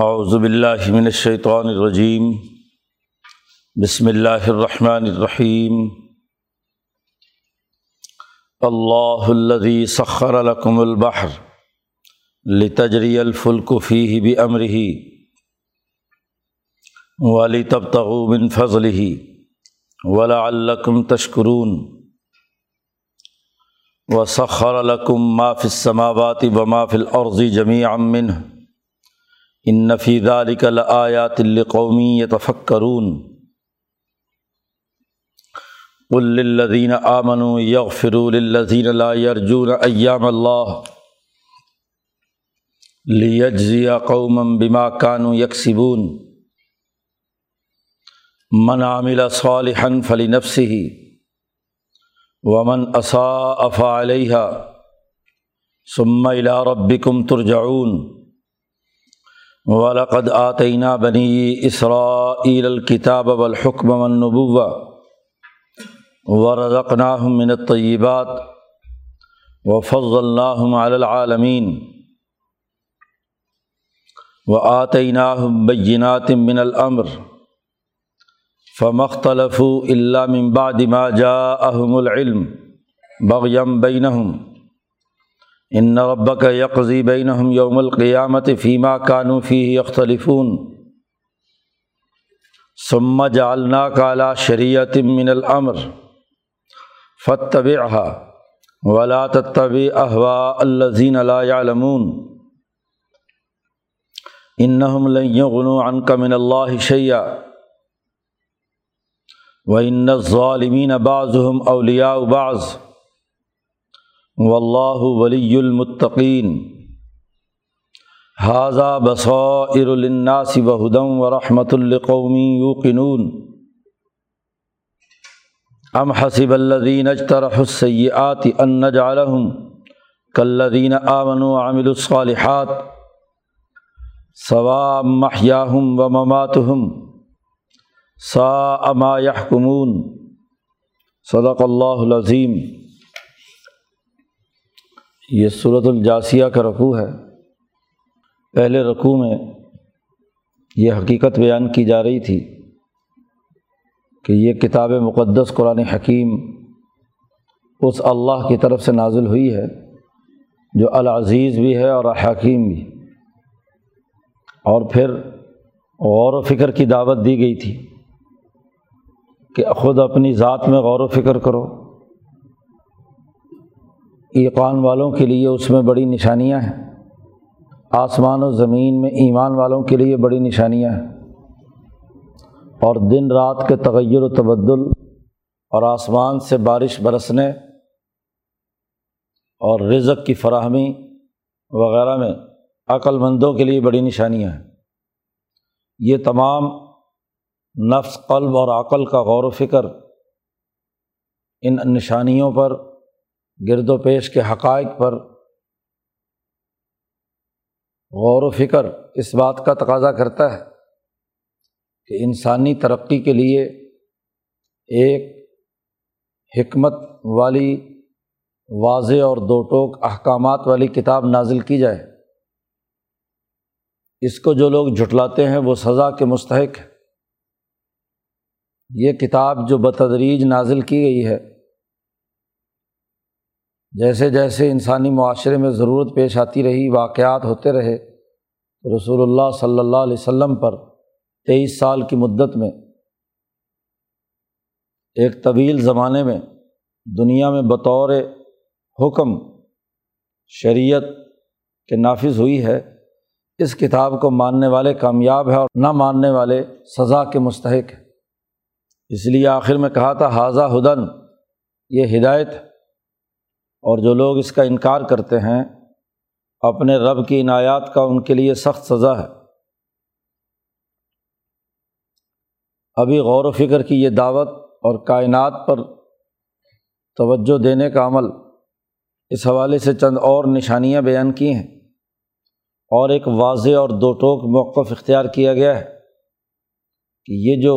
اعوذ باللہ من الشیطان الرجیم بسم اللہ الرحمن الرحیم اللہ الذی سخر لکم البحر لتجری الفلک فیہ بامرہ ولتبتغوا من فضلہ ولعلکم تشکرون وسخر لکم ما فی السماوات وما فی الارض جمیعا منہ ان فی ذلک لآیات لقوم یتفکرون قل للذین آمنوا یغفروا للذین لا یرجون ایام اللہ لیجزی قوما بما کانوا یکسبون من عمل صالحا فلنفسہ ومن اساء فعلیہا ثم الی ربکم ترجعون وَلَقَدْ آتَيْنَا بَنِي إِسْرَائِيلَ الْكِتَابَ وَالْحُكْمَ وَالنُّبُوَّةَ وَرَزَقْنَاهُمْ مِنَ الطَّيِّبَاتِ وَفَضَّلْنَاهُمْ عَلَى الْعَالَمِينَ وَآتَيْنَاهُمْ بَيِّنَاتٍ مِنَ الْأَمْرِ فَمَا اخْتَلَفُوا إِلَّا مِنْ بَعْدِ مَا جَاءَهُمُ الْعِلْمُ بَغْيًا بَيْنَهُمْ ان ربک یقضی بینہم یوم القیامۃ فیما کانوا فیہ یختلفون ثم جعلناک علی شریعۃ من الامر فاتبعها ولا تتبع اہواء الذین لا یعلمون انہم لن یغنوا عنک من اللہ شیئا وان الظالمین بعضہم اولیاء بعض واللہ ولی المتقین ھذا بصائر للناس وھدی ورحمۃ لقوم یوقنون ام حسب الذین اجترحوا السیئات ان نجعلہم کالذین آمنوا وعملوا الصالحات سواء محیاہم ومماتہم ساء ما یحکمون صدق اللہ العظیم۔ یہ سورۃ الجاثیہ کا رکوع ہے۔ پہلے رکوع میں یہ حقیقت بیان کی جا رہی تھی کہ یہ کتاب مقدس قرآن حکیم اس اللہ کی طرف سے نازل ہوئی ہے جو العزیز بھی ہے اور الحکیم بھی، اور پھر غور و فکر کی دعوت دی گئی تھی کہ خود اپنی ذات میں غور و فکر کرو۔ ایمان والوں کے لیے اس میں بڑی نشانیاں ہیں، آسمان و زمین میں ایمان والوں کے لیے بڑی نشانیاں ہیں، اور دن رات کے تغیر و تبدل اور آسمان سے بارش برسنے اور رزق کی فراہمی وغیرہ میں عقل مندوں کے لیے بڑی نشانیاں ہیں۔ یہ تمام نفس، قلب اور عقل کا غور و فکر ان نشانیوں پر، گرد و پیش کے حقائق پر غور و فکر اس بات کا تقاضا کرتا ہے کہ انسانی ترقی کے لیے ایک حکمت والی، واضح اور دو ٹوک احکامات والی کتاب نازل کی جائے۔ اس کو جو لوگ جھٹلاتے ہیں وہ سزا کے مستحق ہیں۔ یہ کتاب جو بتدریج نازل کی گئی ہے، جیسے جیسے انسانی معاشرے میں ضرورت پیش آتی رہی، واقعات ہوتے رہے، رسول اللہ صلی اللہ علیہ وسلم پر 23 سال کی مدت میں، ایک طویل زمانے میں دنیا میں بطور حکم شریعت کے نافذ ہوئی ہے۔ اس کتاب کو ماننے والے کامیاب ہیں اور نہ ماننے والے سزا کے مستحق ہیں۔ اس لیے آخر میں کہا تھا ھذا ھدی، یہ ہدایت ہے، اور جو لوگ اس کا انکار کرتے ہیں اپنے رب کی عنایات کا ان کے لیے سخت سزا ہے۔ ابھی غور و فکر کی یہ دعوت اور کائنات پر توجہ دینے کا عمل، اس حوالے سے چند اور نشانیاں بیان کی ہیں، اور ایک واضح اور دو ٹوک موقف اختیار کیا گیا ہے کہ یہ جو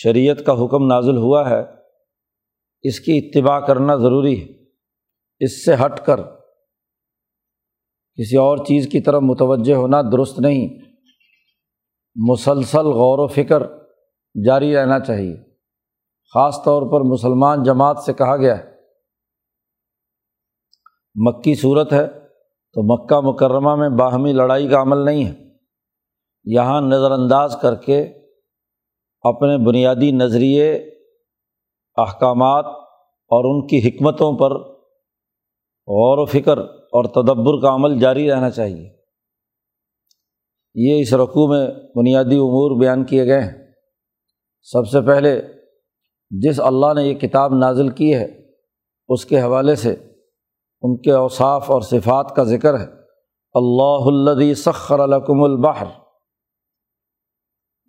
شریعت کا حکم نازل ہوا ہے اس کی اتباع کرنا ضروری ہے۔ اس سے ہٹ کر کسی اور چیز کی طرف متوجہ ہونا درست نہیں، مسلسل غور و فکر جاری رہنا چاہیے۔ خاص طور پر مسلمان جماعت سے کہا گیا ہے، مکی صورت ہے تو مکہ مکرمہ میں باہمی لڑائی کا عمل نہیں ہے، یہاں نظر انداز کر کے اپنے بنیادی نظریے، احکامات اور ان کی حکمتوں پر غور و فکر اور تدبر کا عمل جاری رہنا چاہیے۔ یہ اس رکوع میں بنیادی امور بیان کیے گئے ہیں۔ سب سے پہلے جس اللہ نے یہ کتاب نازل کی ہے اس کے حوالے سے ان کے اوصاف اور صفات کا ذکر ہے۔ اللہ الذی سخر لکم البحر،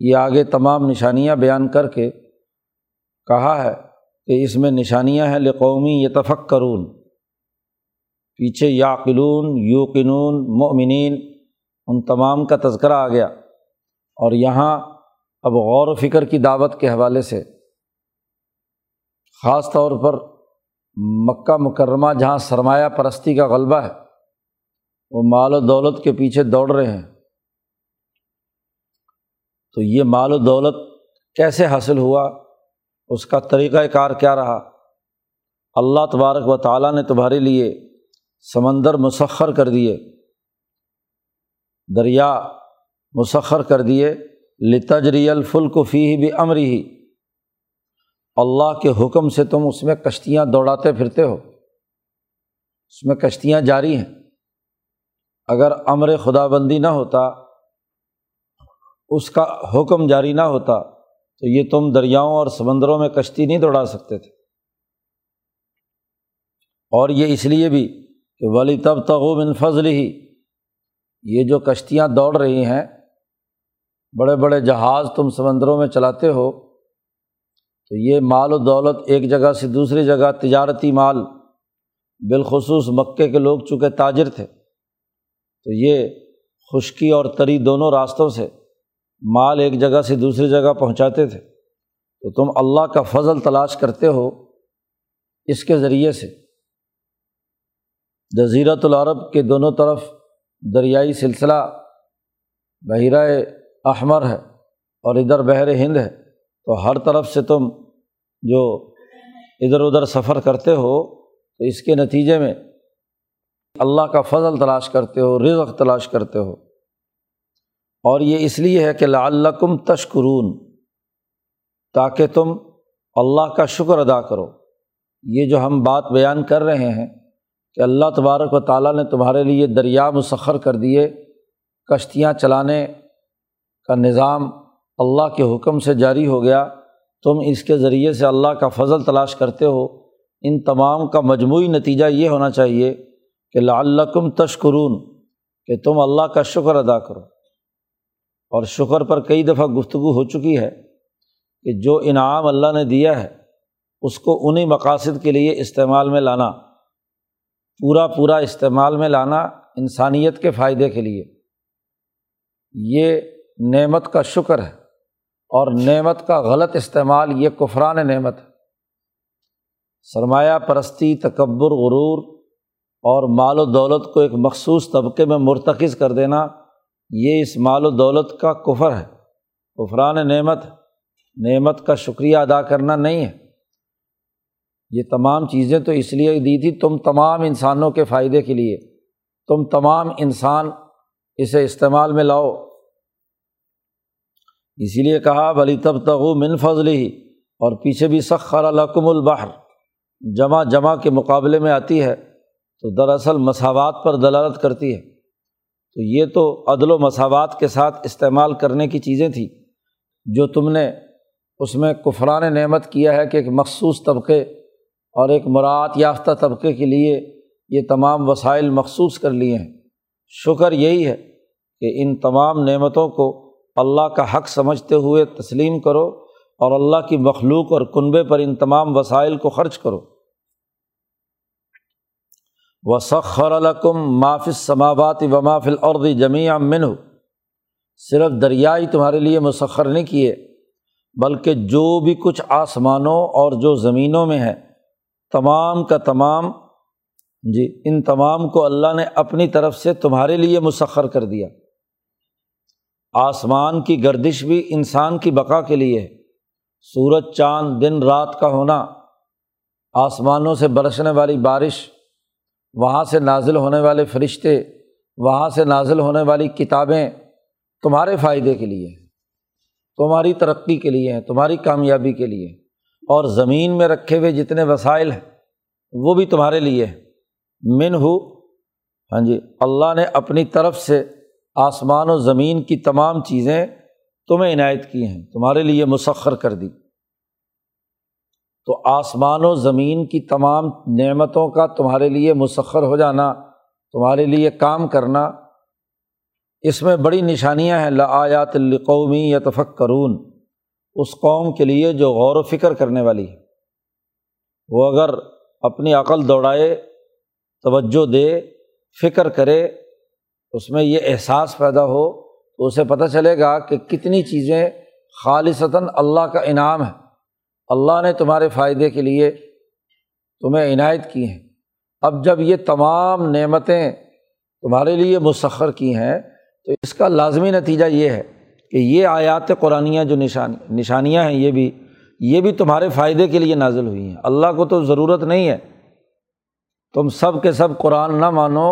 یہ آگے تمام نشانیاں بیان کر کے کہا ہے کہ اس میں نشانیاں ہیں لقومی یتفکرون، پیچھے یعقلون، یوقنون، مؤمنین، ان تمام کا تذکرہ آ گیا، اور یہاں اب غور و فکر کی دعوت کے حوالے سے خاص طور پر مکہ مکرمہ جہاں سرمایہ پرستی کا غلبہ ہے، وہ مال و دولت کے پیچھے دوڑ رہے ہیں، تو یہ مال و دولت کیسے حاصل ہوا، اس کا طریقہ کار کیا رہا۔ اللہ تبارک و تعالیٰ نے تمہارے لیے سمندر مسخر کر دیے، دریا مسخر کر دیے، لتجری الفلک فیہ بامرہ، اللہ کے حکم سے تم اس میں کشتیاں دوڑاتے پھرتے ہو، اس میں کشتیاں جاری ہیں۔ اگر امر خدا بندی نہ ہوتا، اس کا حکم جاری نہ ہوتا، تو یہ تم دریاؤں اور سمندروں میں کشتی نہیں دوڑا سکتے تھے۔ اور یہ اس لیے بھی کہ وَلِتَبْتَغُوا مِن فَضْلِهِ، یہ جو کشتیاں دوڑ رہی ہیں، بڑے بڑے جہاز تم سمندروں میں چلاتے ہو، تو یہ مال و دولت ایک جگہ سے دوسری جگہ، تجارتی مال، بالخصوص مکے کے لوگ چونکہ تاجر تھے، تو یہ خشکی اور تری دونوں راستوں سے مال ایک جگہ سے دوسری جگہ پہنچاتے تھے، تو تم اللہ کا فضل تلاش کرتے ہو اس کے ذریعے سے۔ جزیرۃ العرب کے دونوں طرف دریائی سلسلہ بحیرہ احمر ہے اور ادھر بحر ہند ہے، تو ہر طرف سے تم جو ادھر ادھر سفر کرتے ہو، تو اس کے نتیجے میں اللہ کا فضل تلاش کرتے ہو، رزق تلاش کرتے ہو۔ اور یہ اس لیے ہے کہ لعلکم تشکرون، تاکہ تم اللہ کا شکر ادا کرو۔ یہ جو ہم بات بیان کر رہے ہیں کہ اللہ تبارک و تعالیٰ نے تمہارے لیے دریا مسخر کر دیے، کشتیاں چلانے کا نظام اللہ کے حکم سے جاری ہو گیا، تم اس کے ذریعے سے اللہ کا فضل تلاش کرتے ہو، ان تمام کا مجموعی نتیجہ یہ ہونا چاہیے کہ لعلکم تشکرون، کہ تم اللہ کا شکر ادا کرو۔ اور شکر پر کئی دفعہ گفتگو ہو چکی ہے کہ جو انعام اللہ نے دیا ہے اس کو انہی مقاصد کے لیے استعمال میں لانا، پورا پورا استعمال میں لانا، انسانیت کے فائدے کے لیے، یہ نعمت کا شکر ہے۔ اور نعمت کا غلط استعمال یہ کفران نعمت ہے۔ سرمایہ پرستی، تکبر، غرور اور مال و دولت کو ایک مخصوص طبقے میں مرتکز کر دینا، یہ اس مال و دولت کا کفر ہے، کفران نعمت، نعمت کا شکریہ ادا کرنا نہیں ہے۔ یہ تمام چیزیں تو اس لیے دی تھی تم تمام انسانوں کے فائدے کے لیے، تم تمام انسان اسے استعمال میں لاؤ۔ اسی لیے کہا وَلِتَبْتَغُوا مِن فَضْلِهِ، اور پیچھے بھی سَخَّرَ لَكُمُ الْبَحْرَ، جمع جمع کے مقابلے میں آتی ہے، تو دراصل مساوات پر دلالت کرتی ہے۔ تو یہ تو عدل و مساوات کے ساتھ استعمال کرنے کی چیزیں تھیں جو تم نے اس میں کفران نعمت کیا ہے کہ ایک مخصوص طبقے اور ایک مراعات یافتہ طبقے کے لیے یہ تمام وسائل مخصوص کر لیے ہیں۔ شکر یہی ہے کہ ان تمام نعمتوں کو اللہ کا حق سمجھتے ہوئے تسلیم کرو اور اللہ کی مخلوق اور کنبے پر ان تمام وسائل کو خرچ کرو۔ وَسَخَّرَ لَكُمْ مَا فِي السَّمَاوَاتِ وَمَا فِي الْأَرْضِ جَمِيعًا مِّنْهُ، صرف دریا ہی تمہارے لیے مسخر نہیں کیے، بلکہ جو بھی کچھ آسمانوں اور جو زمینوں میں ہے، تمام کا تمام جی ان تمام کو اللہ نے اپنی طرف سے تمہارے لیے مسخر کر دیا۔ آسمان کی گردش بھی انسان کی بقا کے لیے ہے، سورج چاند دن رات کا ہونا، آسمانوں سے برسنے والی بارش، وہاں سے نازل ہونے والے فرشتے، وہاں سے نازل ہونے والی کتابیں تمہارے فائدے کے لیے ہیں، تمہاری ترقی کے لیے ہیں، تمہاری کامیابی کے لیے، اور زمین میں رکھے ہوئے جتنے وسائل ہیں وہ بھی تمہارے لیے ہیں۔ منہو، ہاں جی، اللہ نے اپنی طرف سے آسمان و زمین کی تمام چیزیں تمہیں عنایت کی ہیں، تمہارے لیے مسخر کر دی۔ تو آسمان و زمین کی تمام نعمتوں کا تمہارے لیے مسخر ہو جانا، تمہارے لیے کام کرنا، اس میں بڑی نشانیاں ہیں۔ لآیات لقوم یتفکرون، اس قوم کے لیے جو غور و فکر کرنے والی ہے، وہ اگر اپنی عقل دوڑائے، توجہ دے، فکر کرے، اس میں یہ احساس پیدا ہو تو اسے پتہ چلے گا کہ کتنی چیزیں خالصتاً اللہ کا انعام ہے، اللہ نے تمہارے فائدے کے لیے تمہیں عنایت کی ہیں۔ اب جب یہ تمام نعمتیں تمہارے لیے مسخر کی ہیں تو اس کا لازمی نتیجہ یہ ہے کہ یہ آیات قرآنیہ جو نشانیاں ہیں، یہ بھی تمہارے فائدے کے لیے نازل ہوئی ہیں۔ اللہ کو تو ضرورت نہیں ہے، تم سب کے سب قرآن نہ مانو،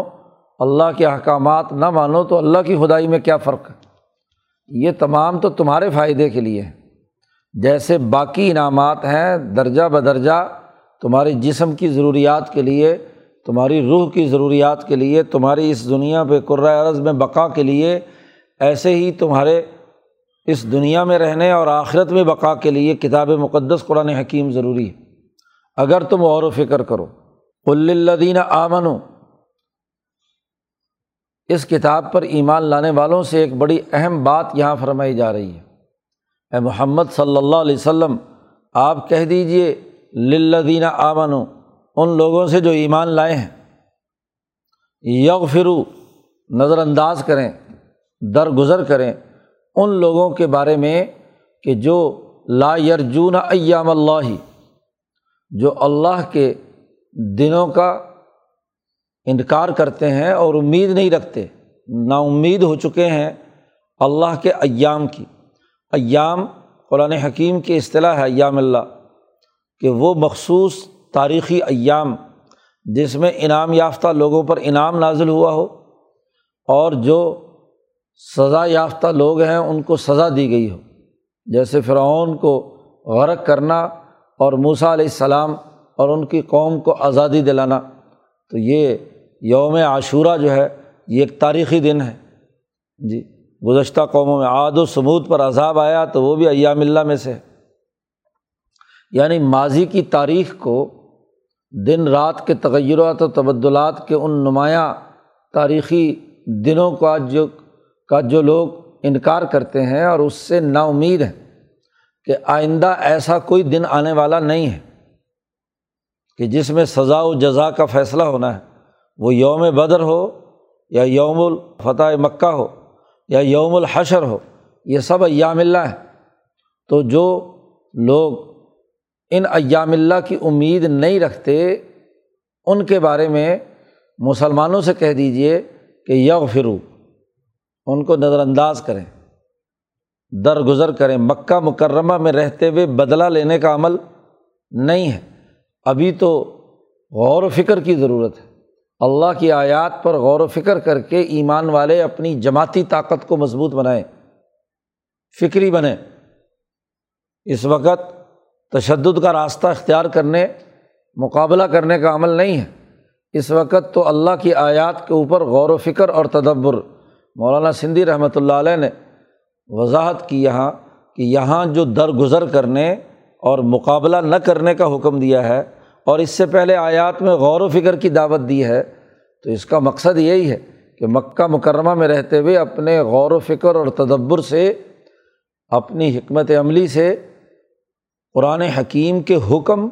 اللہ کے احکامات نہ مانو تو اللہ کی خدائی میں کیا فرق ہے؟ یہ تمام تو تمہارے فائدے کے لیے ہے۔ جیسے باقی انعامات ہیں درجہ بدرجہ تمہارے جسم کی ضروریات کے لیے، تمہاری روح کی ضروریات کے لیے، تمہاری اس دنیا پہ کرۂ ارض میں بقا کے لیے، ایسے ہی تمہارے اس دنیا میں رہنے اور آخرت میں بقا کے لیے کتاب مقدس قرآن حکیم ضروری ہے، اگر تم غور و فکر کرو۔ قل للذین آمنوا، اس کتاب پر ایمان لانے والوں سے ایک بڑی اہم بات یہاں فرمائی جا رہی ہے۔ اے محمد صلی اللہ علیہ وسلم، آپ کہہ دیجئے للذین آمنوا، ان لوگوں سے جو ایمان لائے ہیں، یغفروا، نظر انداز کریں، درگزر کریں ان لوگوں کے بارے میں کہ جو لا یرجون ایام اللہ، جو اللہ کے دنوں کا انکار کرتے ہیں اور امید نہیں رکھتے، نا امید ہو چکے ہیں اللہ کے ایام کی۔ ایام قرآن حکیم کی اصطلاح ہے ایام اللہ، کہ وہ مخصوص تاریخی ایام جس میں انعام یافتہ لوگوں پر انعام نازل ہوا ہو اور جو سزا یافتہ لوگ ہیں ان کو سزا دی گئی ہو، جیسے فرعون کو غرق کرنا اور موسیٰ علیہ السلام اور ان کی قوم کو آزادی دلانا۔ تو یہ یوم عاشورہ جو ہے یہ ایک تاریخی دن ہے جی، گزشتہ قوموں میں عاد و ثمود پر عذاب آیا تو وہ بھی ایام اللہ میں سے ہے۔ یعنی ماضی کی تاریخ کو دن رات کے تغیرات و تبدلات کے ان نمایاں تاریخی دنوں کا جو لوگ انکار کرتے ہیں اور اس سے نا امید ہیں کہ آئندہ ایسا کوئی دن آنے والا نہیں ہے کہ جس میں سزا و جزا کا فیصلہ ہونا ہے، وہ یوم بدر ہو یا یوم الفتح مکہ ہو یا یوم الحشر ہو، یہ سب ایام اللہ ہیں۔ تو جو لوگ ان ایام اللہ کی امید نہیں رکھتے ان کے بارے میں مسلمانوں سے کہہ دیجئے کہ یغفروا، ان کو نظر انداز کریں، درگزر کریں۔ مکہ مکرمہ میں رہتے ہوئے بدلہ لینے کا عمل نہیں ہے، ابھی تو غور و فکر کی ضرورت ہے۔ اللہ کی آیات پر غور و فکر کر کے ایمان والے اپنی جماعتی طاقت کو مضبوط بنائیں، فکری بنیں۔ اس وقت تشدد کا راستہ اختیار کرنے، مقابلہ کرنے کا عمل نہیں ہے، اس وقت تو اللہ کی آیات کے اوپر غور و فکر اور تدبر۔ مولانا سندھی رحمۃ اللہ علیہ نے وضاحت کی یہاں کہ یہاں جو درگزر کرنے اور مقابلہ نہ کرنے کا حکم دیا ہے اور اس سے پہلے آیات میں غور و فکر کی دعوت دی ہے، تو اس کا مقصد یہی ہے کہ مکہ مکرمہ میں رہتے ہوئے اپنے غور و فکر اور تدبر سے، اپنی حکمت عملی سے قرآن حکیم کے حکم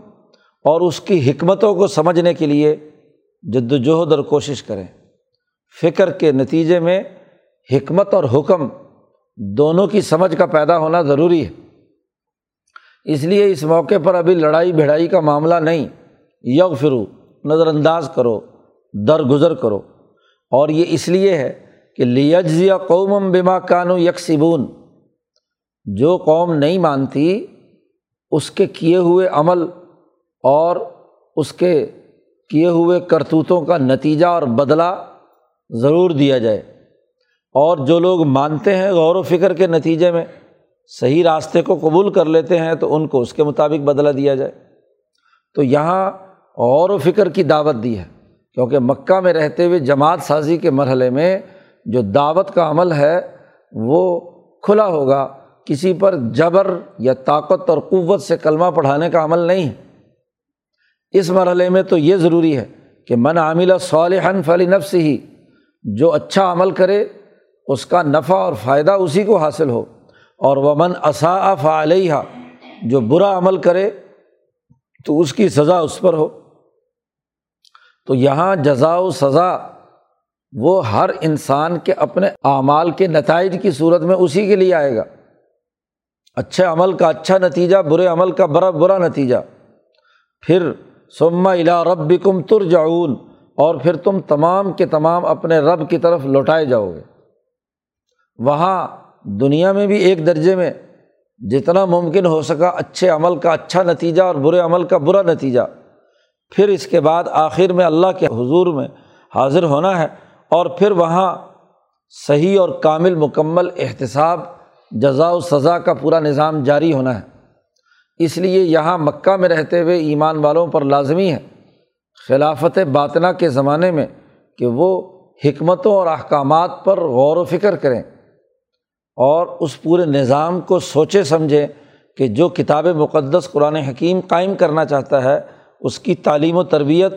اور اس کی حکمتوں کو سمجھنے کے لیے جد و جہد اور کوشش کریں۔ فکر کے نتیجے میں حکمت اور حکم دونوں کی سمجھ کا پیدا ہونا ضروری ہے، اس لیے اس موقع پر ابھی لڑائی بھڑائی کا معاملہ نہیں۔ یغفروا، نظر انداز کرو، درگزر کرو، اور یہ اس لیے ہے کہ لیجزی قوم بما کانوا یکسبون، جو قوم نہیں مانتی اس کے کیے ہوئے عمل اور اس کے کیے ہوئے کرتوتوں کا نتیجہ اور بدلہ ضرور دیا جائے، اور جو لوگ مانتے ہیں غور و فکر کے نتیجے میں صحیح راستے کو قبول کر لیتے ہیں تو ان کو اس کے مطابق بدلہ دیا جائے۔ تو یہاں غور و فکر کی دعوت دی ہے، کیونکہ مکہ میں رہتے ہوئے جماعت سازی کے مرحلے میں جو دعوت کا عمل ہے وہ کھلا ہوگا، کسی پر جبر یا طاقت اور قوت سے کلمہ پڑھانے کا عمل نہیں ہے۔ اس مرحلے میں تو یہ ضروری ہے کہ من عمل صالحا فلنفسہ، جو اچھا عمل کرے اس کا نفع اور فائدہ اسی کو حاصل ہو، اور ومن اساء فعلیہا، جو برا عمل کرے تو اس کی سزا اس پر ہو۔ تو یہاں جزا و سزا وہ ہر انسان کے اپنے اعمال کے نتائج کی صورت میں اسی کے لیے آئے گا، اچھے عمل کا اچھا نتیجہ، برے عمل کا برا نتیجہ۔ پھر ثم الی ربکم ترجعون، اور پھر تم تمام کے تمام اپنے رب کی طرف لوٹائے جاؤ گے۔ وہاں دنیا میں بھی ایک درجے میں جتنا ممکن ہو سکا اچھے عمل کا اچھا نتیجہ اور برے عمل کا برا نتیجہ، پھر اس کے بعد آخر میں اللہ کے حضور میں حاضر ہونا ہے، اور پھر وہاں صحیح اور کامل مکمل احتساب، جزا و سزا کا پورا نظام جاری ہونا ہے۔ اس لیے یہاں مکہ میں رہتے ہوئے ایمان والوں پر لازمی ہے خلافت باطنہ کے زمانے میں کہ وہ حکمتوں اور احکامات پر غور و فکر کریں، اور اس پورے نظام کو سوچے سمجھیں کہ جو کتاب مقدس قرآن حکیم قائم کرنا چاہتا ہے اس کی تعلیم و تربیت،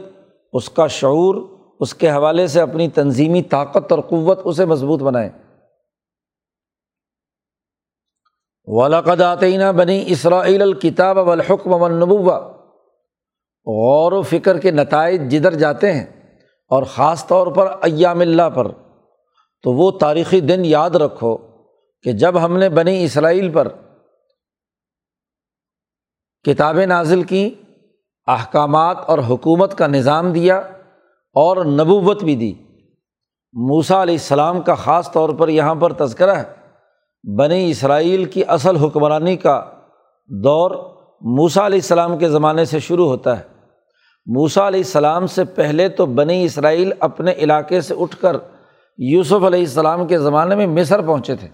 اس کا شعور، اس کے حوالے سے اپنی تنظیمی طاقت اور قوت اسے مضبوط بنائیں۔ وَلَقَدْ آتَيْنَا بَنِي إِسْرَائِيلَ الْكِتَابَ وَالْحُكْمَ وَالنُّبُوَّةَ۔ غور و فکر کے نتائج جدھر جاتے ہیں، اور خاص طور پر ایام اللہ پر، تو وہ تاریخی دن یاد رکھو کہ جب ہم نے بنی اسرائیل پر کتابیں نازل کیں، احکامات اور حکومت کا نظام دیا، اور نبوت بھی دی۔ موسیٰ علیہ السلام کا خاص طور پر یہاں پر تذکرہ ہے۔ بنی اسرائیل کی اصل حکمرانی کا دور موسیٰ علیہ السلام کے زمانے سے شروع ہوتا ہے۔ موسیٰ علیہ السلام سے پہلے تو بنی اسرائیل اپنے علاقے سے اٹھ کر یوسف علیہ السلام کے زمانے میں مصر پہنچے تھے۔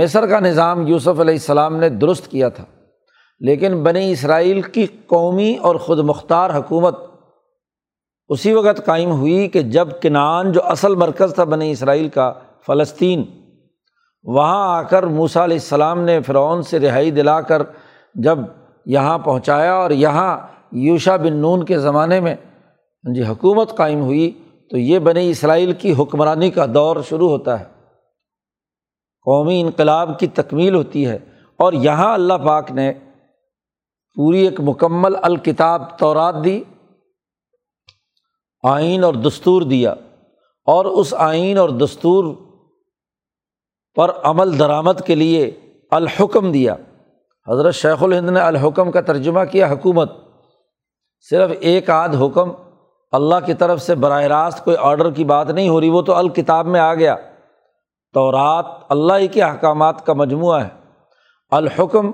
مصر کا نظام یوسف علیہ السلام نے درست کیا تھا، لیکن بنی اسرائیل کی قومی اور خود مختار حکومت اسی وقت قائم ہوئی کہ جب کنعان، جو اصل مرکز تھا بنی اسرائیل کا، فلسطین، وہاں آ کر موسیٰ علیہ السلام نے فرعون سے رہائی دلا کر جب یہاں پہنچایا، اور یہاں یوشع بن نون کے زمانے میں جی حکومت قائم ہوئی، تو یہ بنی اسرائیل کی حکمرانی کا دور شروع ہوتا ہے، قومی انقلاب کی تکمیل ہوتی ہے۔ اور یہاں اللہ پاک نے پوری ایک مکمل الکتاب، تورات دی، آئین اور دستور دیا، اور اس آئین اور دستور پر عمل درآمد کے لیے الحکم دیا۔ حضرت شیخ الہند نے الحکم کا ترجمہ کیا حکومت، صرف ایک آدھ حکم، اللہ کی طرف سے براہ راست کوئی آرڈر کی بات نہیں ہو رہی، وہ تو الکتاب میں آ گیا۔ تورات اللہ ہی کے احکامات کا مجموعہ ہے، الحکم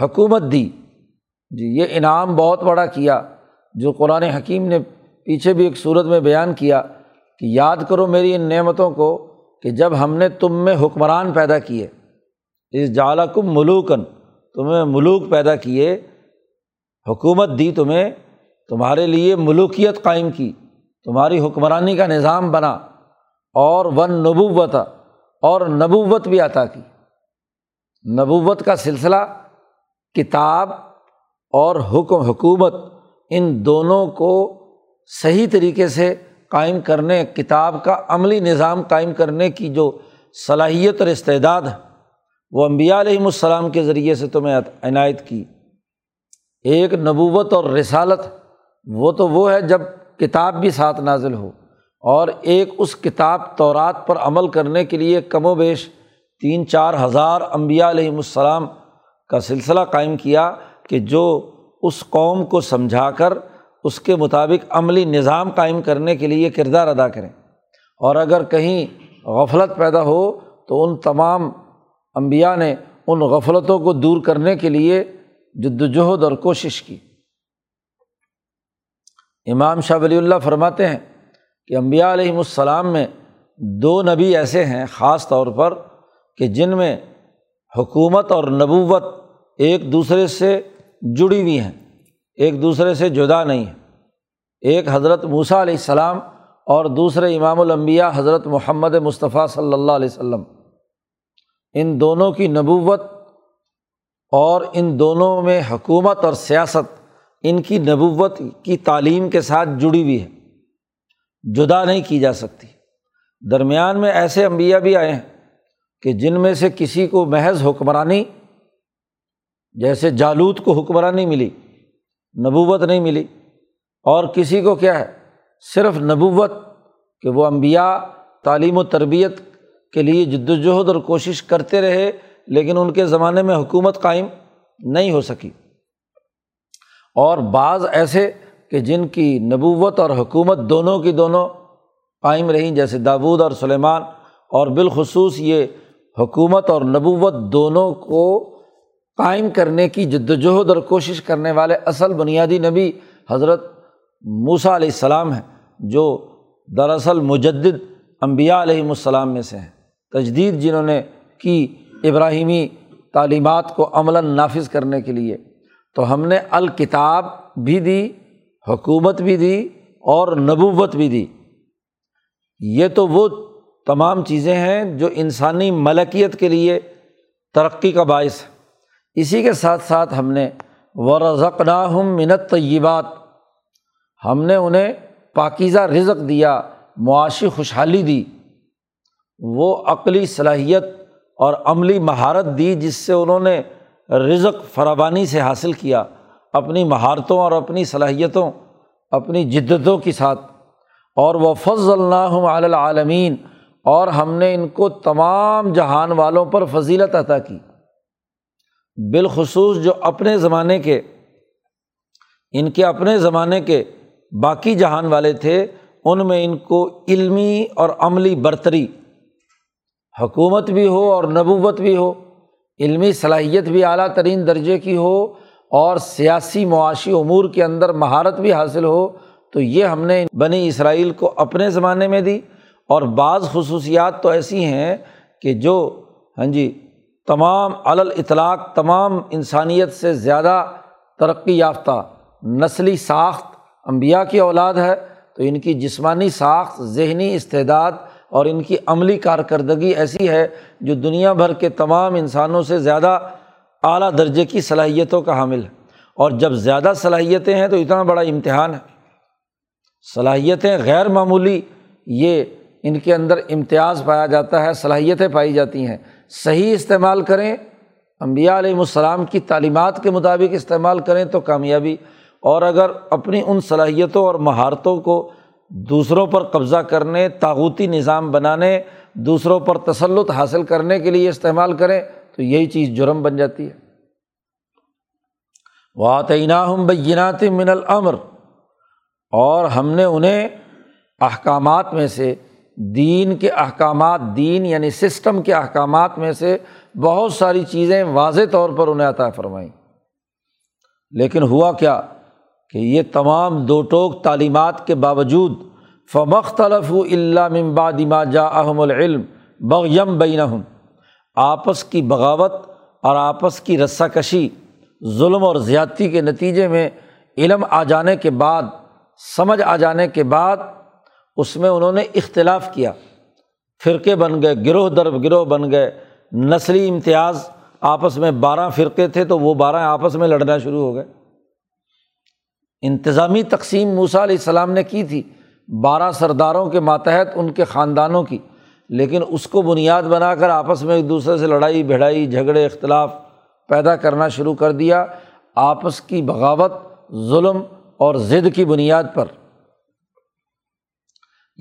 حکومت دی جی، یہ انعام بہت بڑا کیا جو قرآن حکیم نے پیچھے بھی ایک صورت میں بیان کیا کہ یاد کرو میری ان نعمتوں کو کہ جب ہم نے تم میں حکمران پیدا کیے، اذ جعلکم ملوکاً، تمہیں ملوک پیدا کیے، حکومت دی تمہیں، تمہارے لیے ملوکیت قائم کی، تمہاری حکمرانی کا نظام بنا، اور والنبوۃ، اور نبوت بھی عطا کی۔ نبوت کا سلسلہ کتاب اور حکم، حکومت، ان دونوں کو صحیح طریقے سے قائم کرنے، کتاب کا عملی نظام قائم کرنے کی جو صلاحیت اور استعداد ہے وہ انبیاء علیہم السلام کے ذریعے سے تمہیں عنایت کی۔ ایک نبوت اور رسالت، وہ تو وہ ہے جب کتاب بھی ساتھ نازل ہو، اور ایک اس کتاب تورات پر عمل کرنے کے لیے کم و بیش 3-4 ہزار انبیاء علیہم السلام کا سلسلہ قائم کیا کہ جو اس قوم کو سمجھا کر اس کے مطابق عملی نظام قائم کرنے کے لیے کردار ادا کریں، اور اگر کہیں غفلت پیدا ہو تو ان تمام انبیاء نے ان غفلتوں کو دور کرنے کے لیے جدوجہد اور کوشش کی۔ امام شاہ ولی اللہ فرماتے ہیں کہ انبیاء علیہم السلام میں دو نبی ایسے ہیں خاص طور پر کہ جن میں حکومت اور نبوت ایک دوسرے سے جڑی ہوئی ہیں، ایک دوسرے سے جدا نہیں ہیں۔ ایک حضرت موسیٰ علیہ السلام اور دوسرے امام الانبیاء حضرت محمد مصطفیٰ صلی اللہ علیہ وسلم، ان دونوں کی نبوت اور ان دونوں میں حکومت اور سیاست ان کی نبوت کی تعلیم کے ساتھ جڑی ہوئی ہے، جدا نہیں کی جا سکتی۔ درمیان میں ایسے انبیاء بھی آئے ہیں کہ جن میں سے کسی کو محض حکمرانی، جیسے جالوت کو حکمرانی ملی، نبوت نہیں ملی، اور کسی کو کیا ہے صرف نبوت، کہ وہ انبیاء تعلیم و تربیت کے لیے جدوجہد اور کوشش کرتے رہے لیکن ان کے زمانے میں حکومت قائم نہیں ہو سکی، اور بعض ایسے کہ جن کی نبوت اور حکومت دونوں کی دونوں قائم رہیں، جیسے داود اور سلیمان، اور بالخصوص یہ حکومت اور نبوت دونوں کو قائم کرنے کی جدوجہد اور کوشش کرنے والے اصل بنیادی نبی حضرت موسیٰ علیہ السلام ہیں، جو دراصل مجدد انبیاء علیہم السلام میں سے ہیں، تجدید جنہوں نے کی ابراہیمی تعلیمات کو عملاً نافذ کرنے کے لیے۔ تو ہم نے الکتاب بھی دی، حکومت بھی دی اور نبوت بھی دی۔ یہ تو وہ تمام چیزیں ہیں جو انسانی ملکیت کے لیے ترقی کا باعث ہے۔ اسی کے ساتھ ساتھ ہم نے وَرَزَقْنَاهُمْ مِنَ الطَّيِّبَاتِ، ہم نے انہیں پاکیزہ رزق دیا، معاشی خوشحالی دی، وہ عقلی صلاحیت اور عملی مہارت دی جس سے انہوں نے رزق فراوانی سے حاصل کیا، اپنی مہارتوں اور اپنی صلاحیتوں، اپنی جدتوں کے ساتھ۔ اور وَفَضَّلْنَاهُمْ عَلَى الْعَالَمِينَ، اور ہم نے ان کو تمام جہان والوں پر فضیلت عطا کی، بالخصوص جو اپنے زمانے کے، ان کے اپنے زمانے کے باقی جہان والے تھے، ان میں ان کو علمی اور عملی برتری، حکومت بھی ہو اور نبوت بھی ہو، علمی صلاحیت بھی اعلیٰ ترین درجے کی ہو، اور سیاسی معاشی امور کے اندر مہارت بھی حاصل ہو۔ تو یہ ہم نے بنی اسرائیل کو اپنے زمانے میں دی، اور بعض خصوصیات تو ایسی ہیں کہ جو تمام علی الاطلاق تمام انسانیت سے زیادہ ترقی یافتہ نسلی ساخت انبیاء کی اولاد ہے، تو ان کی جسمانی ساخت، ذہنی استعداد اور ان کی عملی کارکردگی ایسی ہے جو دنیا بھر کے تمام انسانوں سے زیادہ اعلیٰ درجے کی صلاحیتوں کا حامل ہے۔ اور جب زیادہ صلاحیتیں ہیں تو اتنا بڑا امتحان ہے، صلاحیتیں غیر معمولی، یہ ان کے اندر امتیاز پایا جاتا ہے، صلاحیتیں پائی جاتی ہیں۔ صحیح استعمال کریں، انبیاء علیہم السلام کی تعلیمات کے مطابق استعمال کریں تو کامیابی، اور اگر اپنی ان صلاحیتوں اور مہارتوں کو دوسروں پر قبضہ کرنے، طاغوتی نظام بنانے، دوسروں پر تسلط حاصل کرنے کے لیے استعمال کریں تو یہی چیز جرم بن جاتی ہے۔ وَآتَيْنَاهُمْ بَيِّنَاتٍ مِّنَ الْأَمْرِ، اور ہم نے انہیں احکامات میں سے، دین کے احکامات، دین یعنی سسٹم کے احکامات میں سے بہت ساری چیزیں واضح طور پر انہیں عطا فرمائیں۔ لیکن ہوا کیا کہ یہ تمام دو ٹوک تعلیمات کے باوجود فَمَا اخْتَلَفُوا إِلَّا مِن بَعْدِ مَا جَاءَهُمُ الْعِلْمُ بَغْيًا بَيْنَهُمْ، آپس کی بغاوت اور آپس کی رساکشی، ظلم اور زیادتی کے نتیجے میں علم آ جانے کے بعد، سمجھ آ جانے کے بعد اس میں انہوں نے اختلاف کیا، فرقے بن گئے، گروہ در گروہ بن گئے، نسلی امتیاز، آپس میں 12 فرقے تھے تو وہ 12 آپس میں لڑنا شروع ہو گئے۔ انتظامی تقسیم موسیٰ علیہ السلام نے کی تھی 12 سرداروں کے ماتحت ان کے خاندانوں کی، لیکن اس کو بنیاد بنا کر آپس میں ایک دوسرے سے لڑائی بھڑائی، جھگڑے، اختلاف پیدا کرنا شروع کر دیا، آپس کی بغاوت، ظلم اور ضد کی بنیاد پر۔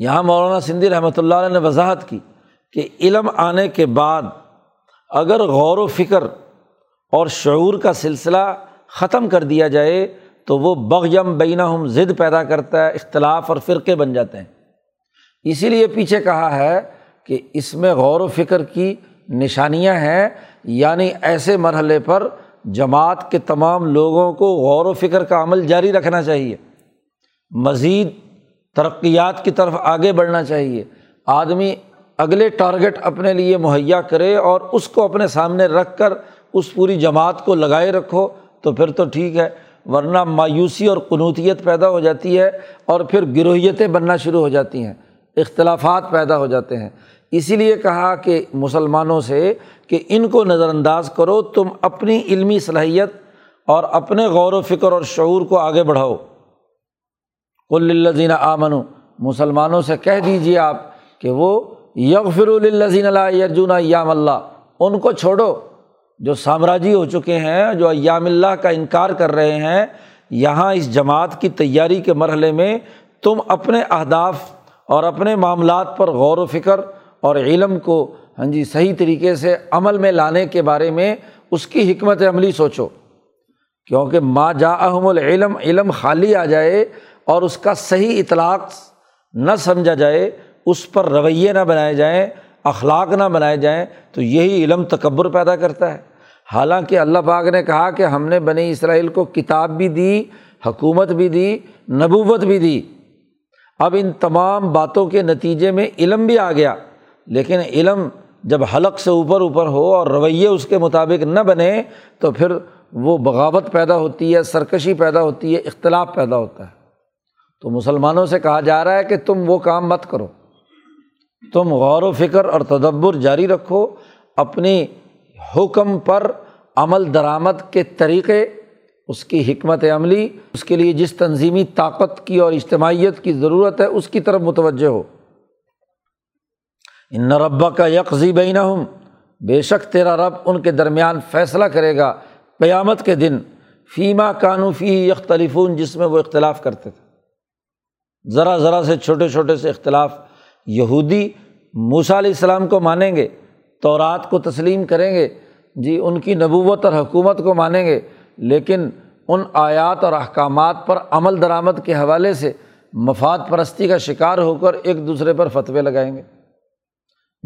یہاں مولانا سندھی رحمۃ اللہ علیہ نے وضاحت کی کہ علم آنے کے بعد اگر غور و فکر اور شعور کا سلسلہ ختم کر دیا جائے تو وہ بغیم بینہم ضد پیدا کرتا ہے، اختلاف اور فرقے بن جاتے ہیں۔ اسی لیے پیچھے کہا ہے کہ اس میں غور و فکر کی نشانیاں ہیں، یعنی ایسے مرحلے پر جماعت کے تمام لوگوں کو غور و فکر کا عمل جاری رکھنا چاہیے، مزید ترقیات کی طرف آگے بڑھنا چاہیے، آدمی اگلے ٹارگٹ اپنے لیے مہیا کرے اور اس کو اپنے سامنے رکھ کر اس پوری جماعت کو لگائے رکھو تو پھر تو ٹھیک ہے، ورنہ مایوسی اور قنوطیت پیدا ہو جاتی ہے اور پھر گروہیتیں بننا شروع ہو جاتی ہیں، اختلافات پیدا ہو جاتے ہیں۔ اسی لیے کہا کہ مسلمانوں سے کہ ان کو نظر انداز کرو، تم اپنی علمی صلاحیت اور اپنے غور و فکر اور شعور کو آگے بڑھاؤ۔ قل للذین آمنوا، مسلمانوں سے کہہ دیجئے آپ کہ وہ یغفروا للذین لا یرجون ایام اللہ، ان کو چھوڑو جو سامراجی ہو چکے ہیں، جو ایام اللہ کا انکار کر رہے ہیں۔ یہاں اس جماعت کی تیاری کے مرحلے میں تم اپنے اہداف اور اپنے معاملات پر غور و فکر اور علم کو صحیح طریقے سے عمل میں لانے کے بارے میں اس کی حکمت عملی سوچو، کیونکہ ما جاءہم العلم، علم خالی آ جائے اور اس کا صحیح اطلاق نہ سمجھا جائے، اس پر رویے نہ بنائے جائیں، اخلاق نہ بنائے جائیں، تو یہی علم تکبر پیدا کرتا ہے۔ حالانکہ اللہ پاک نے کہا کہ ہم نے بنی اسرائیل کو کتاب بھی دی، حکومت بھی دی، نبوت بھی دی، اب ان تمام باتوں کے نتیجے میں علم بھی آ گیا، لیکن علم جب حلق سے اوپر اوپر ہو اور رویے اس کے مطابق نہ بنے تو پھر وہ بغاوت پیدا ہوتی ہے، سرکشی پیدا ہوتی ہے، اختلاف پیدا ہوتا ہے۔ تو مسلمانوں سے کہا جا رہا ہے کہ تم وہ کام مت کرو، تم غور و فکر اور تدبر جاری رکھو، اپنی حکم پر عمل درآمد کے طریقے، اس کی حکمت عملی، اس کے لیے جس تنظیمی طاقت کی اور اجتماعیت کی ضرورت ہے اس کی طرف متوجہ ہو۔ ان ربک یقضی بینہم، بے شک تیرا رب ان کے درمیان فیصلہ کرے گا قیامت کے دن، فیما کانوا فیہ یختلفون، جس میں وہ اختلاف کرتے تھے، ذرا ذرا سے چھوٹے چھوٹے سے اختلاف۔ یہودی موسیٰ علیہ السلام کو مانیں گے، تورات کو تسلیم کریں گے، جی ان کی نبوت اور حکومت کو مانیں گے، لیکن ان آیات اور احکامات پر عمل درآمد کے حوالے سے مفاد پرستی کا شکار ہو کر ایک دوسرے پر فتوے لگائیں گے،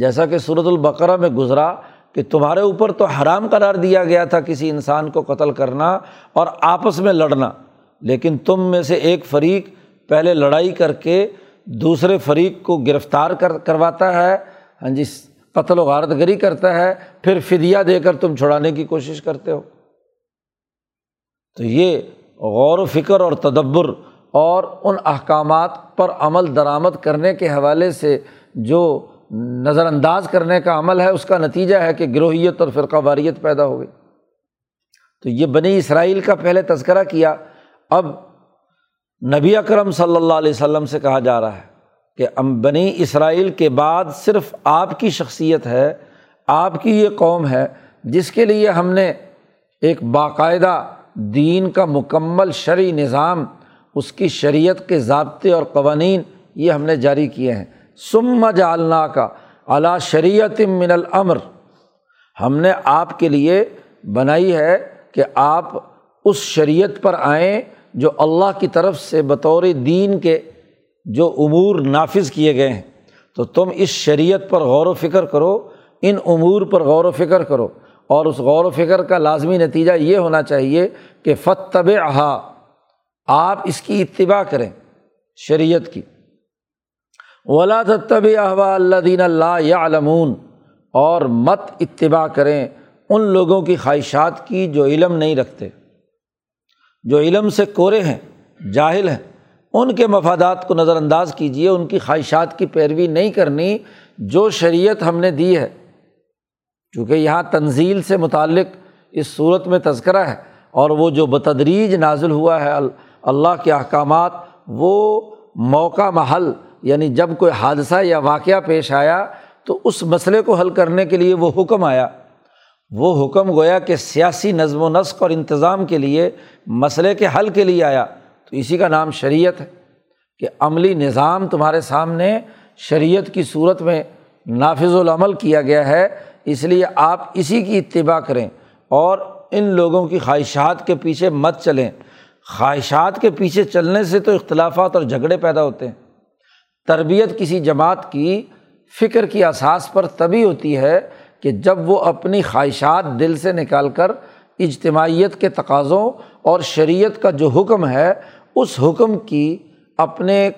جیسا کہ سورۃ البقرہ میں گزرا کہ تمہارے اوپر تو حرام قرار دیا گیا تھا کسی انسان کو قتل کرنا اور آپس میں لڑنا، لیکن تم میں سے ایک فریق پہلے لڑائی کر کے دوسرے فریق کو گرفتار کرواتا ہے، قتل و غارت گری کرتا ہے، پھر فدیہ دے کر تم چھڑانے کی کوشش کرتے ہو۔ تو یہ غور و فکر اور تدبر اور ان احکامات پر عمل درآمد کرنے کے حوالے سے جو نظر انداز کرنے کا عمل ہے، اس کا نتیجہ ہے کہ گروہیت اور فرقہ واریت پیدا ہو گئی۔ تو یہ بنی اسرائیل کا پہلے تذکرہ کیا، اب نبی اکرم صلی اللہ علیہ وسلم سے کہا جا رہا ہے کہ بنی اسرائیل کے بعد صرف آپ کی شخصیت ہے، آپ کی یہ قوم ہے جس کے لیے ہم نے ایک باقاعدہ دین کا مکمل شرعی نظام، اس کی شریعت کے ضابطے اور قوانین یہ ہم نے جاری کیے ہیں۔ ثم جعلناک علی شریعت من الامر، ہم نے آپ کے لیے بنائی ہے کہ آپ اس شریعت پر آئیں جو اللہ کی طرف سے بطور دین کے جو امور نافذ کیے گئے ہیں، تو تم اس شریعت پر غور و فکر کرو، ان امور پر غور و فکر کرو، اور اس غور و فکر کا لازمی نتیجہ یہ ہونا چاہیے کہ فاتبعہا، آپ اس کی اتباع کریں شریعت کی، ولا تتبع اهواء الذین لا یعلمون، اور مت اتباع کریں ان لوگوں کی خواہشات کی جو علم نہیں رکھتے، جو علم سے کورے ہیں، جاہل ہیں، ان کے مفادات کو نظر انداز کیجیے، ان کی خواہشات کی پیروی نہیں کرنی جو شریعت ہم نے دی ہے۔ چونکہ یہاں تنزیل سے متعلق اس صورت میں تذکرہ ہے، اور وہ جو بتدریج نازل ہوا ہے اللہ کے احکامات، وہ موقع محل، یعنی جب کوئی حادثہ یا واقعہ پیش آیا تو اس مسئلے کو حل کرنے کے لیے وہ حکم آیا، وہ حکم گویا کہ سیاسی نظم و نسق اور انتظام کے لیے، مسئلے کے حل کے لیے آیا، تو اسی کا نام شریعت ہے کہ عملی نظام تمہارے سامنے شریعت کی صورت میں نافذ العمل کیا گیا ہے، اس لیے آپ اسی کی اتباع کریں اور ان لوگوں کی خواہشات کے پیچھے مت چلیں۔ خواہشات کے پیچھے چلنے سے تو اختلافات اور جھگڑے پیدا ہوتے ہیں۔ تربیت کسی جماعت کی فکر کی اساس پر تبھی ہوتی ہے کہ جب وہ اپنی خواہشات دل سے نکال کر اجتماعیت کے تقاضوں اور شریعت کا جو حکم ہے اس حکم کی اپنے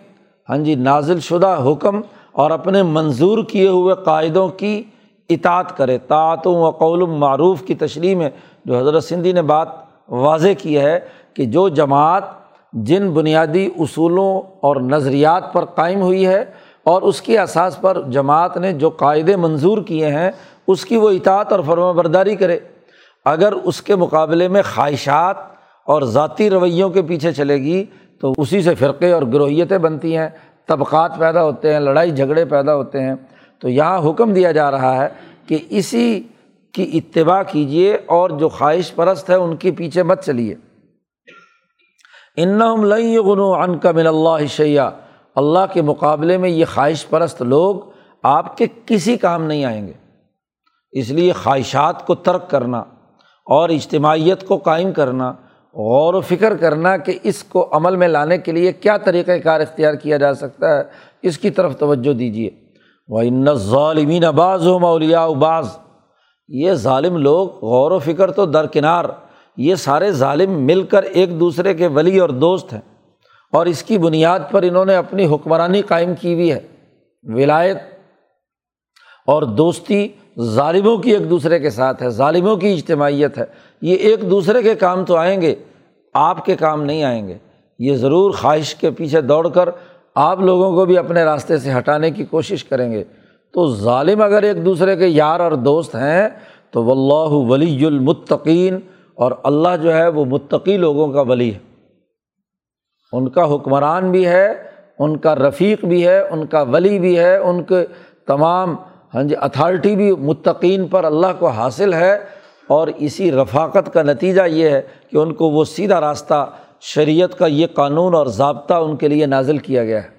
نازل شدہ حکم اور اپنے منظور کیے ہوئے قاعدوں کی اطاعت کرے۔ طاعت و قول معروف کی تشریح میں جو حضرت سندھی نے بات واضح کی ہے کہ جو جماعت جن بنیادی اصولوں اور نظریات پر قائم ہوئی ہے اور اس کی اساس پر جماعت نے جو قاعدے منظور کیے ہیں اس کی وہ اطاعت اور فرما برداری کرے۔ اگر اس کے مقابلے میں خواہشات اور ذاتی رویوں کے پیچھے چلے گی تو اسی سے فرقے اور گروہیتیں بنتی ہیں، طبقات پیدا ہوتے ہیں، لڑائی جھگڑے پیدا ہوتے ہیں۔ تو یہاں حکم دیا جا رہا ہے کہ اسی کی اتباع کیجیے اور جو خواہش پرست ہے ان کے پیچھے مت چلیے۔ انہم لن یغنوا عنک من اللہ شیئا، اللہ کے مقابلے میں یہ خواہش پرست لوگ آپ کے کسی کام نہیں آئیں گے۔ اس لیے خواہشات کو ترک کرنا اور اجتماعیت کو قائم کرنا، غور و فکر کرنا کہ اس کو عمل میں لانے کے لیے کیا طریقۂ کار اختیار کیا جا سکتا ہے، اس کی طرف توجہ دیجیے۔ وَإِنَّ الظَّالِمِينَ بَعْضُهُمْ أَوْلِيَاءُ بَعْضٍ، یہ ظالم لوگ، غور و فکر تو درکنار، یہ سارے ظالم مل کر ایک دوسرے کے ولی اور دوست ہیں، اور اس کی بنیاد پر انہوں نے اپنی حکمرانی قائم کی ہوئی ہے۔ ولایت اور دوستی ظالموں کی ایک دوسرے کے ساتھ ہے، ظالموں کی اجتماعیت ہے۔ یہ ایک دوسرے کے کام تو آئیں گے، آپ کے کام نہیں آئیں گے۔ یہ ضرور خواہش کے پیچھے دوڑ کر آپ لوگوں کو بھی اپنے راستے سے ہٹانے کی کوشش کریں گے۔ تو ظالم اگر ایک دوسرے کے یار اور دوست ہیں تو واللہ ولی المتقین، اور اللہ جو ہے وہ متقی لوگوں کا ولی ہے، ان کا حکمران بھی ہے، ان کا رفیق بھی ہے، ان کا ولی بھی ہے، ان کے تمام اتھارٹی بھی متقین پر اللہ کو حاصل ہے۔ اور اسی رفاقت کا نتیجہ یہ ہے کہ ان کو وہ سیدھا راستہ، شریعت کا یہ قانون اور ضابطہ ان کے لیے نازل کیا گیا ہے۔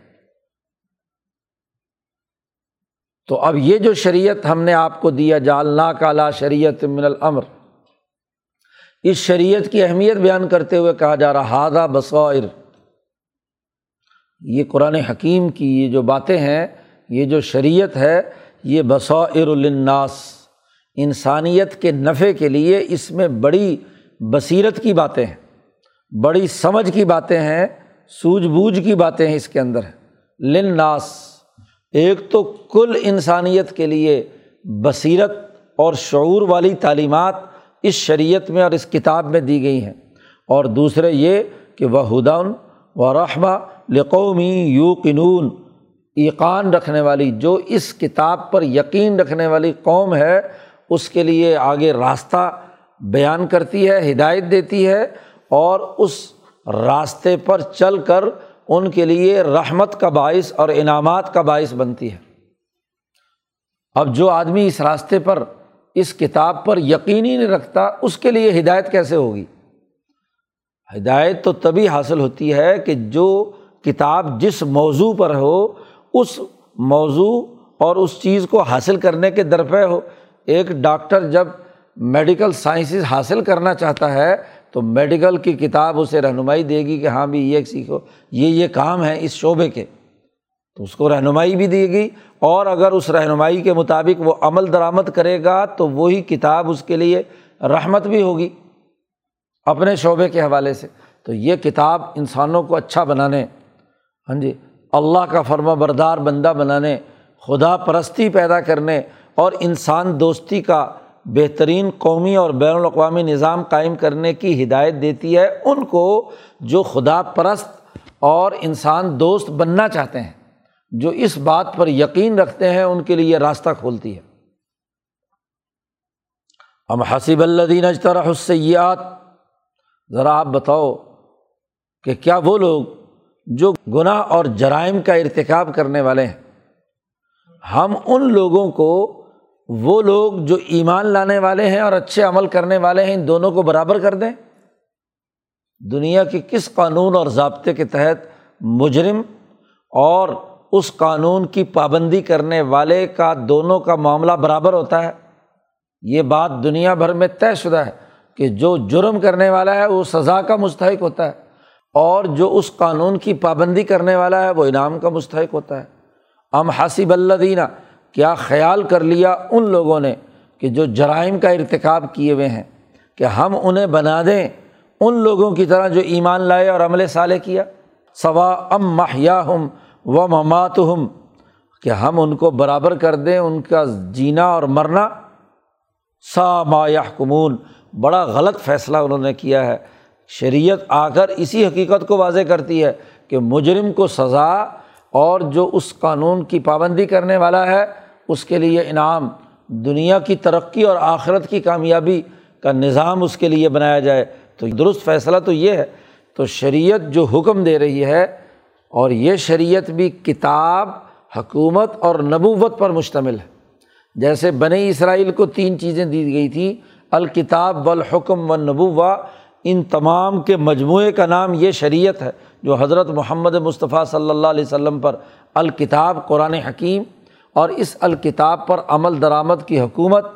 تو اب یہ جو شریعت ہم نے آپ کو دیا، جعلناک علی شریعت من الامر، اس شریعت کی اہمیت بیان کرتے ہوئے کہا جا رہا ھذا بصائر، یہ قرآن حکیم کی یہ جو باتیں ہیں، یہ جو شریعت ہے، یہ بصائر للناس، انسانیت کے نفع کے لیے اس میں بڑی بصیرت کی باتیں ہیں، بڑی سمجھ کی باتیں ہیں، سوجھ بوجھ کی باتیں ہیں اس کے اندر ہیں۔ للناس، ایک تو کل انسانیت کے لیے بصیرت اور شعور والی تعلیمات اس شریعت میں اور اس کتاب میں دی گئی ہیں، اور دوسرے یہ کہ وہدی ورحمۃ لقوم یوقنون، ایقان رکھنے والی، جو اس کتاب پر یقین رکھنے والی قوم ہے اس کے لیے آگے راستہ بیان کرتی ہے، ہدایت دیتی ہے، اور اس راستے پر چل کر ان کے لیے رحمت کا باعث اور انعامات کا باعث بنتی ہے۔ اب جو آدمی اس راستے پر، اس کتاب پر یقین ہی نہیں رکھتا، اس کے لیے ہدایت کیسے ہوگی؟ ہدایت تو تبھی حاصل ہوتی ہے کہ جو کتاب جس موضوع پر ہو اس موضوع اور اس چیز کو حاصل کرنے کے درپے ہو۔ ایک ڈاکٹر جب میڈیکل سائنسز حاصل کرنا چاہتا ہے تو میڈیکل کی کتاب اسے رہنمائی دے گی کہ ہاں بھی یہ سیکھو، یہ کام ہے اس شعبے کے، تو اس کو رہنمائی بھی دے گی، اور اگر اس رہنمائی کے مطابق وہ عمل درآمد کرے گا تو وہی کتاب اس کے لیے رحمت بھی ہوگی اپنے شعبے کے حوالے سے۔ تو یہ کتاب انسانوں کو اچھا بنانے، اللہ کا فرما بردار بندہ بنانے، خدا پرستی پیدا کرنے، اور انسان دوستی کا بہترین قومی اور بین الاقوامی نظام قائم کرنے کی ہدایت دیتی ہے ان کو جو خدا پرست اور انسان دوست بننا چاہتے ہیں، جو اس بات پر یقین رکھتے ہیں، ان کے لیے یہ راستہ کھولتی ہے۔ ام حسب الذین اجترحوا السیئات، ذرا آپ بتاؤ کہ کیا وہ لوگ جو گناہ اور جرائم کا ارتکاب کرنے والے ہیں، ہم ان لوگوں کو، وہ لوگ جو ایمان لانے والے ہیں اور اچھے عمل کرنے والے ہیں، ان دونوں کو برابر کر دیں؟ دنیا کے کس قانون اور ضابطے کے تحت مجرم اور اس قانون کی پابندی کرنے والے کا دونوں کا معاملہ برابر ہوتا ہے؟ یہ بات دنیا بھر میں طے شدہ ہے کہ جو جرم کرنے والا ہے وہ سزا کا مستحق ہوتا ہے، اور جو اس قانون کی پابندی کرنے والا ہے وہ انعام کا مستحق ہوتا ہے۔ ام حسب الذین، کیا خیال کر لیا ان لوگوں نے کہ جو جرائم کا ارتکاب کیے ہوئے ہیں کہ ہم انہیں بنا دیں ان لوگوں کی طرح جو ایمان لائے اور عمل صالح کیا، سوا ام محیاہم و مماتہم، کہ ہم ان کو برابر کر دیں ان کا جینا اور مرنا، سا ما یحکمون، بڑا غلط فیصلہ انہوں نے کیا ہے۔ شریعت آ کر اسی حقیقت کو واضح کرتی ہے کہ مجرم کو سزا اور جو اس قانون کی پابندی کرنے والا ہے اس کے لیے انعام، دنیا کی ترقی اور آخرت کی کامیابی کا نظام اس کے لیے بنایا جائے، تو درست فیصلہ تو یہ ہے۔ تو شریعت جو حکم دے رہی ہے، اور یہ شریعت بھی کتاب، حکومت اور نبوت پر مشتمل ہے۔ جیسے بنی اسرائیل کو تین چیزیں دی گئی تھیں، الکتاب والحکم والنبوہ، ان تمام کے مجموعے کا نام یہ شریعت ہے، جو حضرت محمد مصطفیٰ صلی اللہ علیہ وسلم پر الکتاب قرآن حکیم، اور اس الکتاب پر عمل درآمد کی حکومت،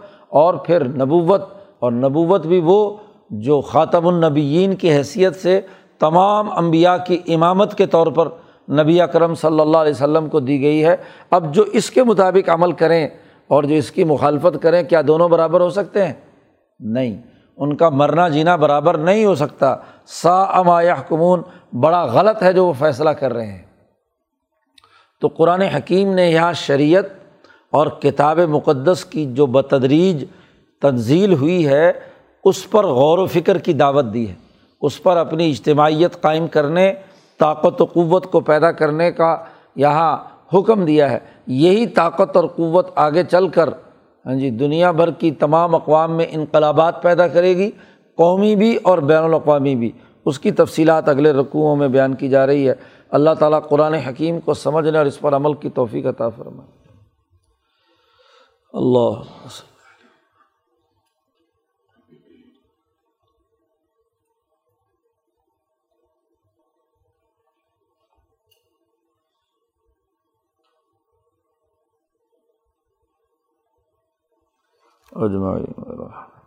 اور پھر نبوت، اور نبوت بھی وہ جو خاتم النبیین کی حیثیت سے تمام انبیاء کی امامت کے طور پر نبی اکرم صلی اللہ علیہ وسلم کو دی گئی ہے۔ اب جو اس کے مطابق عمل کریں اور جو اس کی مخالفت کریں، کیا دونوں برابر ہو سکتے ہیں؟ نہیں، ان کا مرنا جینا برابر نہیں ہو سکتا۔ ساء ما یحکمون، بڑا غلط ہے جو وہ فیصلہ کر رہے ہیں۔ تو قرآن حکیم نے یہاں شریعت اور کتاب مقدس کی جو بتدریج تنزیل ہوئی ہے اس پر غور و فکر کی دعوت دی ہے، اس پر اپنی اجتماعیت قائم کرنے، طاقت و قوت کو پیدا کرنے کا یہاں حکم دیا ہے۔ یہی طاقت اور قوت آگے چل کر دنیا بھر کی تمام اقوام میں انقلابات پیدا کرے گی، قومی بھی اور بین الاقوامی بھی۔ اس کی تفصیلات اگلے رکوعوں میں بیان کی جا رہی ہے۔ اللہ تعالیٰ قرآن حکیم کو سمجھنے اور اس پر عمل کی توفیق عطا فرمائے۔ اللہ اجمعین۔